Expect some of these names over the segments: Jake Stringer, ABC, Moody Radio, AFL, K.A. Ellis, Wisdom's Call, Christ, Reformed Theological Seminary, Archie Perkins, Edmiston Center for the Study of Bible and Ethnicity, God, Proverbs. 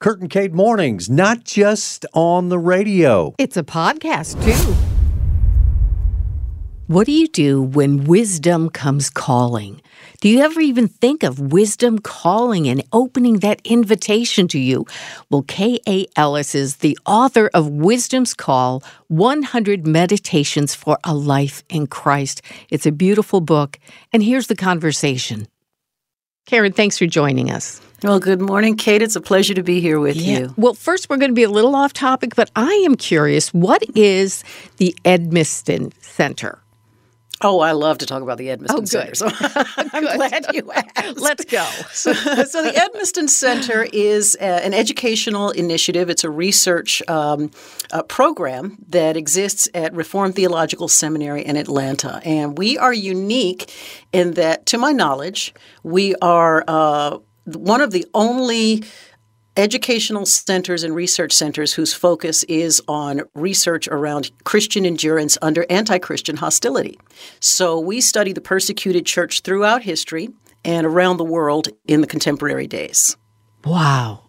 Kurt and Kate Mornings, not just on the radio. It's a podcast, too. What do you do when wisdom comes calling? Do you ever even think of wisdom calling and opening that invitation to you? Well, K.A. Ellis is the author of Wisdom's Call, 100 Meditations for a Life in Christ. It's a beautiful book, and here's the conversation. Karen, thanks for joining us. Well, good morning, Kate. It's a pleasure to be here with you. Well, first, we're going to be a little off topic, but I am curious, what is the Edmiston Center? Oh, I love to talk about the Edmiston Center. So I'm glad you asked. Let's go. So the Edmiston Center is an educational initiative. It's a research program that exists at Reformed Theological Seminary in Atlanta. And we are unique in that, to my knowledge, we are one of the only educational centers and research centers whose focus is on research around Christian endurance under anti-Christian hostility. So we study the persecuted church throughout history and around the world in the contemporary days. Wow.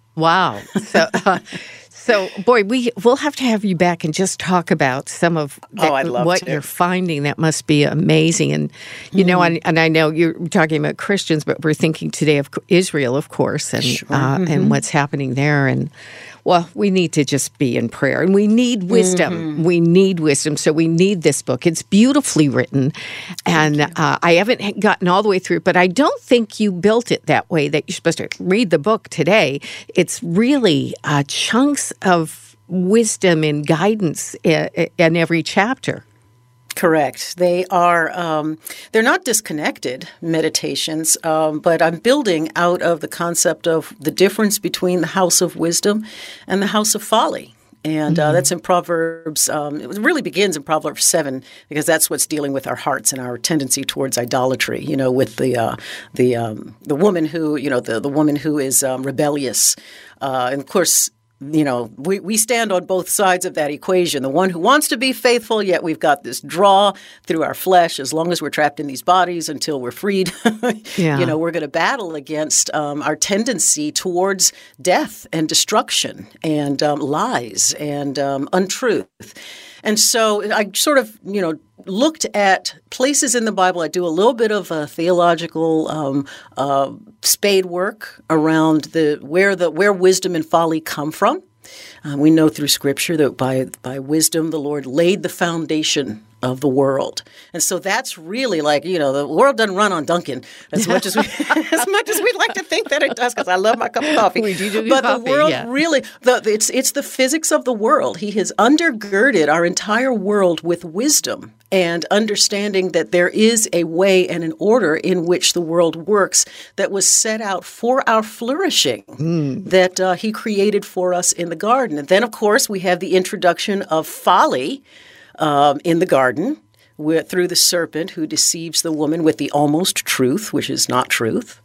So, we'll have to have you back and just talk about some of that, you're finding. That must be amazing. And, you know, and I know you're talking about Christians, but we're thinking today of Israel, of course, and and what's happening there. And, well, we need to just be in prayer. And we need wisdom. We need wisdom. So we need this book. It's beautifully written. And I haven't gotten all the way through it, but I don't think you built it that way, that you're supposed to read the book today. It's really chunks of wisdom and guidance in every chapter. Correct. They are, they're not disconnected meditations, but I'm building out of the concept of the difference between the house of wisdom and the house of folly. And that's in Proverbs, it really begins in Proverbs 7, because that's what's dealing with our hearts and our tendency towards idolatry, you know, with the woman who, you know, the woman who is rebellious. And of course, you know, we stand on both sides of that equation, the one who wants to be faithful, yet we've got this draw through our flesh. As long as we're trapped in these bodies until we're freed, you know, we're going to battle against our tendency towards death and destruction and lies and untruth. And so I sort of, you know, looked at places in the Bible. I do a little bit of theological spade work around where wisdom and folly come from. We know through Scripture that by wisdom the Lord laid the foundation of the world. And so that's really like, you know, the world doesn't run on Dunkin' as much as we we'd like to think that it does, because I love my cup of coffee. We do but coffee, the world really, it's the physics of the world. He has undergirded our entire world with wisdom and understanding that there is a way and an order in which the world works that was set out for our flourishing that he created for us in the garden. And then, of course, we have the introduction of folly, in the garden, through the serpent who deceives the woman with the almost truth, which is not truth.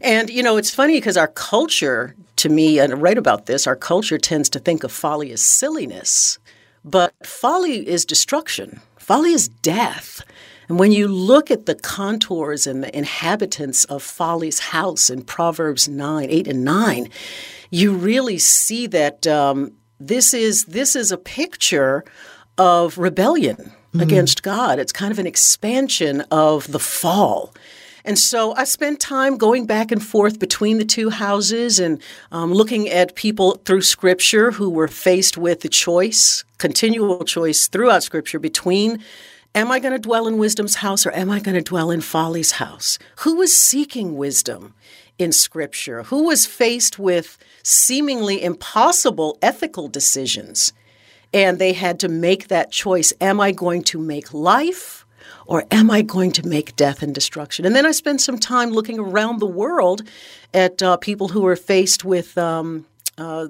And, you know, it's funny because our culture, to me, and I write about this, our culture tends to think of folly as silliness, but folly is destruction. Folly is death. And when you look at the contours and the inhabitants of folly's house in Proverbs 8 and 9, you really see that this is a picture of rebellion against God. It's kind of an expansion of the fall. And so I spent time going back and forth between the two houses and looking at people through Scripture who were faced with the choice, continual choice throughout Scripture between, am I going to dwell in wisdom's house or am I going to dwell in folly's house? Who was seeking wisdom in Scripture? Who was faced with seemingly impossible ethical decisions? And they had to make that choice. Am I going to make life or am I going to make death and destruction? And then I spent some time looking around the world at people who are faced with the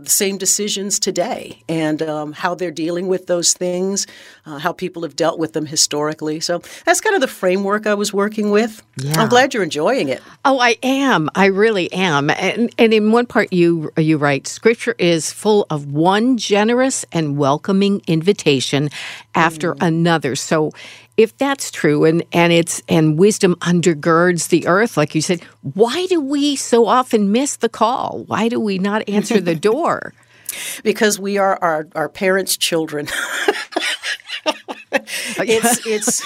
same decisions today and how they're dealing with those things, how people have dealt with them historically. So that's kind of the framework I was working with. Yeah. I'm glad you're enjoying it. Oh, I am. I really am. And in one part you write, Scripture is full of one generous and welcoming invitation after another. So if that's true and wisdom undergirds the earth, like you said, why do we so often miss the call? Why do we not answer the door? Because we are our parents' children. It's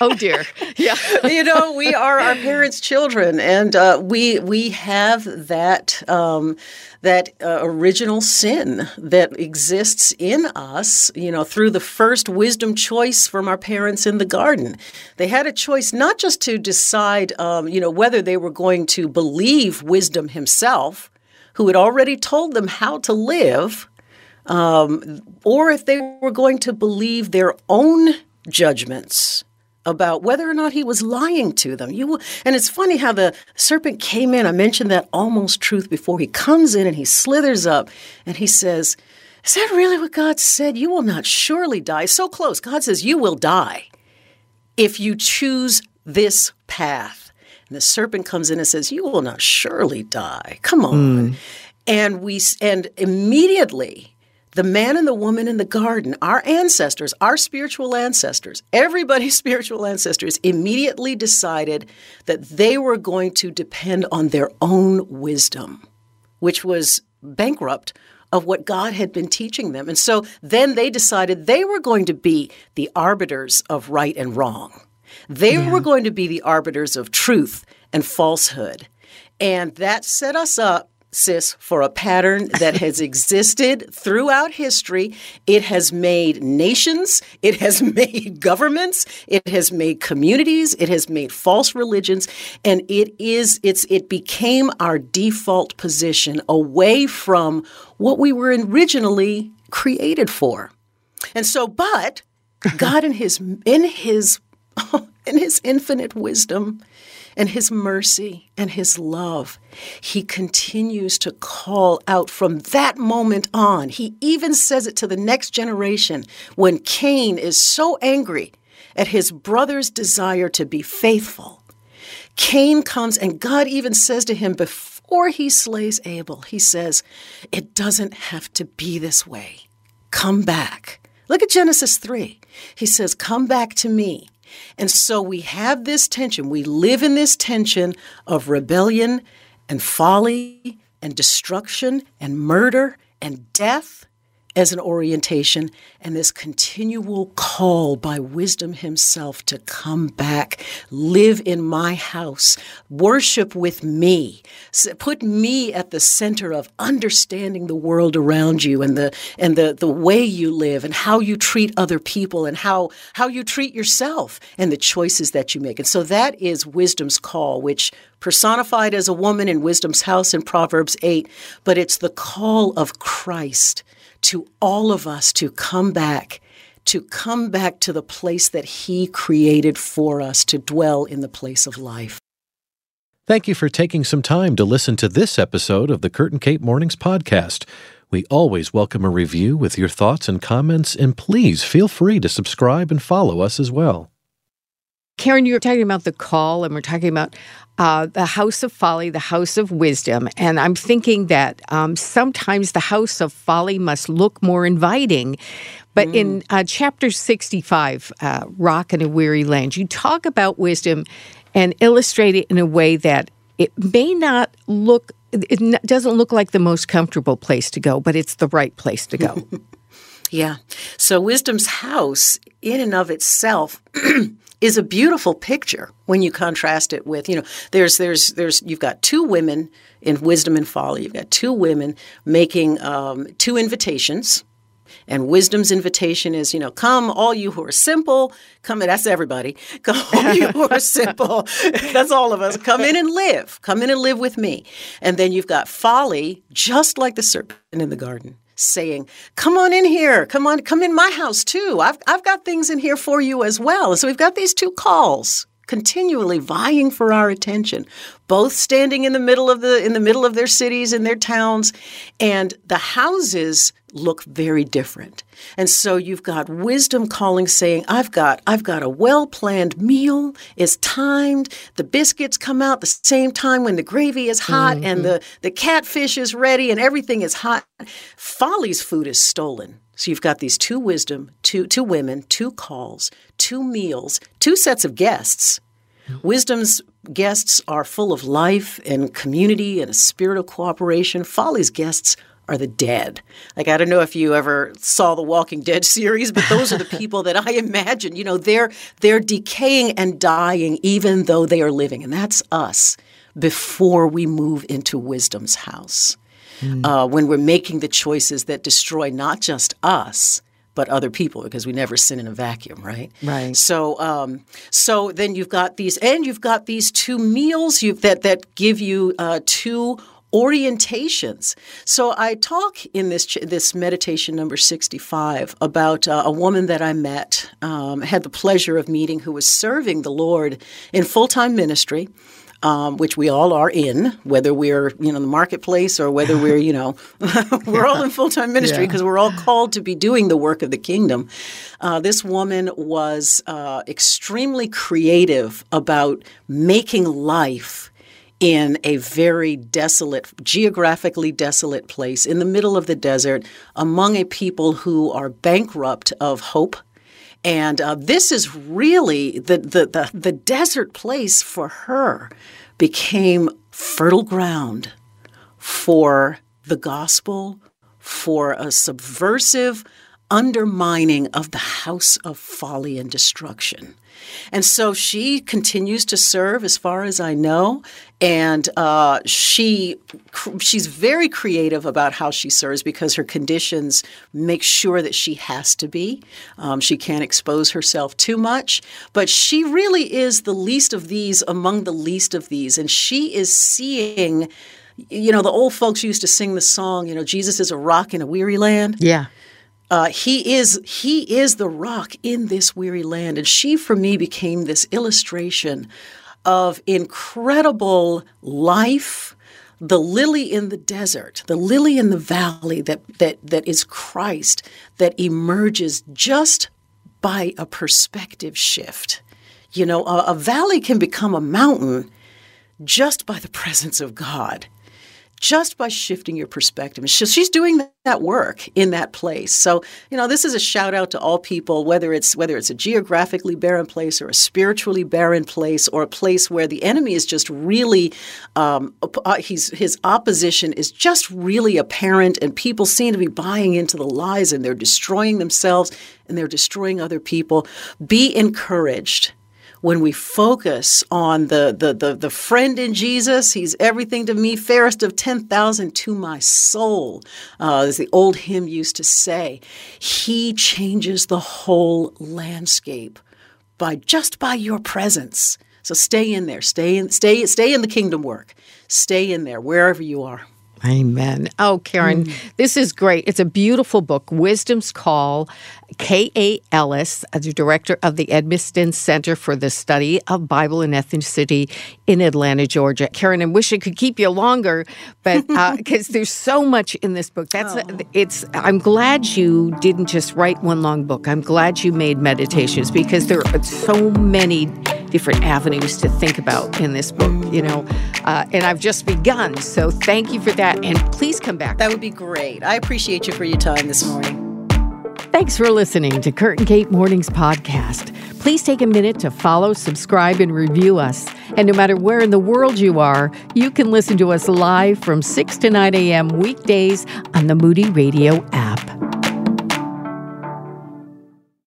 oh dear, yeah. You know, we are our parents' children, and we have that that original sin that exists in us. You know, through the first wisdom choice from our parents in the garden, they had a choice not just to decide, whether they were going to believe wisdom himself, who had already told them how to live. Or if they were going to believe their own judgments about whether or not he was lying to them. And it's funny how the serpent came in. I mentioned that almost truth before. He comes in and he slithers up and he says, "Is that really what God said? You will not surely die." So close. God says, "You will die if you choose this path." And the serpent comes in and says, "You will not surely die. Come on." Mm. And immediately, the man and the woman in the garden, our ancestors, our spiritual ancestors, everybody's spiritual ancestors, immediately decided that they were going to depend on their own wisdom, which was bankrupt of what God had been teaching them. And so then they decided they were going to be the arbiters of right and wrong. They were going to be the arbiters of truth and falsehood. And that set us up, sis, for a pattern that has existed throughout history. It has made nations. It has made governments. It has made communities. It has made false religions. And it became our default position away from what we were originally created for. And so, but God in his infinite wisdom and his mercy and his love, he continues to call out from that moment on. He even says it to the next generation when Cain is so angry at his brother's desire to be faithful. Cain comes and God even says to him before he slays Abel, he says, "It doesn't have to be this way. Come back." Look at Genesis 3. He says, "Come back to me." And so we have this tension. We live in this tension of rebellion and folly and destruction and murder and death as an orientation, and this continual call by wisdom himself to come back, live in my house, worship with me, put me at the center of understanding the world around you and the way you live and how you treat other people and how you treat yourself and the choices that you make. And so that is wisdom's call, which personified as a woman in wisdom's house in Proverbs 8, but it's the call of Christ to all of us to come back to the place that he created for us, to dwell in the place of life. Thank you for taking some time to listen to this episode of the Curt and Kate Mornings podcast. We always welcome a review with your thoughts and comments, and please feel free to subscribe and follow us as well. Karen, you were talking about the call, and we're talking about the house of folly, the house of wisdom. And I'm thinking that sometimes the house of folly must look more inviting. But in chapter 65, Rock and a Weary Land, you talk about wisdom and illustrate it in a way that it doesn't look like the most comfortable place to go, but it's the right place to go. Yeah. So wisdom's house in and of itself is a beautiful picture when you contrast it with, you've got two women in wisdom and folly. You've got two women making two invitations, and wisdom's invitation is, come all you who are simple, come in. That's everybody. Come all you who are simple. That's all of us. Come in and live. Come in and live with me. And then you've got folly, just like the serpent in the garden, saying, "Come on in here. Come on, come in my house too. I've got things in here for you as well." So we've got these two calls continually vying for our attention. both standing in the middle of their cities and their towns, and the houses look very different. And so you've got wisdom calling, saying, I've got a well-planned meal. It's timed. The biscuits come out the same time when the gravy is hot, mm-hmm. and the catfish is ready, and everything is hot. Folly's food is stolen. So you've got these two wisdom, two women, two calls, two meals, two sets of guests. Wisdom's guests are full of life and community and a spirit of cooperation. Folly's guests are the dead. Like, I don't know if you ever saw the Walking Dead series, but those are the people that I imagine, you know, they're decaying and dying even though they are living. And that's us before we move into wisdom's house, when we're making the choices that destroy not just us, but other people, because we never sin in a vacuum, right? Right. So then you've got these two meals that give you two orientations. So I talk in this meditation number 65 about a woman that I met, had the pleasure of meeting, who was serving the Lord in full-time ministry. Which we all are in, whether we're, you know, in the marketplace or whether we're, you know, we're all in full-time ministry because we're all called to be doing the work of the kingdom. This woman was extremely creative about making life in a very desolate, geographically desolate place in the middle of the desert among a people who are bankrupt of hope. And this is really the desert place for her became fertile ground for the gospel, for a subversive undermining of the house of folly and destruction. And so she continues to serve, as far as I know, and she's very creative about how she serves because her conditions make sure that she has to be. She can't expose herself too much, but she really is the least of these among the least of these, and she is seeing, you know, the old folks used to sing the song, you know, Jesus is a rock in a weary land. Yeah. He is the rock in this weary land. And she, for me, became this illustration of incredible life, the lily in the desert, the lily in the valley that is Christ, that emerges just by a perspective shift. You know, a valley can become a mountain just by the presence of God. Just by shifting your perspective. She's doing that work in that place. So, you know, this is a shout out to all people, whether it's a geographically barren place or a spiritually barren place or a place where the enemy is just really, his opposition is just really apparent and people seem to be buying into the lies and they're destroying themselves and they're destroying other people. Be encouraged. When we focus on the friend in Jesus, he's everything to me, fairest of 10,000 to my soul, as the old hymn used to say. He changes the whole landscape by your presence. So stay in there. Stay in the kingdom work. Stay in there wherever you are. Amen. Oh, Karen, This is great. It's a beautiful book, Wisdom's Call, K.A. Ellis, the director of the Edmiston Center for the Study of Bible and Ethnicity in Atlanta, Georgia. Karen, I wish I could keep you longer, but because there's so much in this book. I'm glad you didn't just write one long book. I'm glad you made meditations because there are so many different avenues to think about in this book, you know, and I've just begun. So thank you for that. And please come back. That would be great. I appreciate you for your time this morning. Thanks for listening to Curtain Gate Mornings Podcast. Please take a minute to follow, subscribe, and review us. And no matter where in the world you are, you can listen to us live from 6 to 9 a.m. weekdays on the Moody Radio app.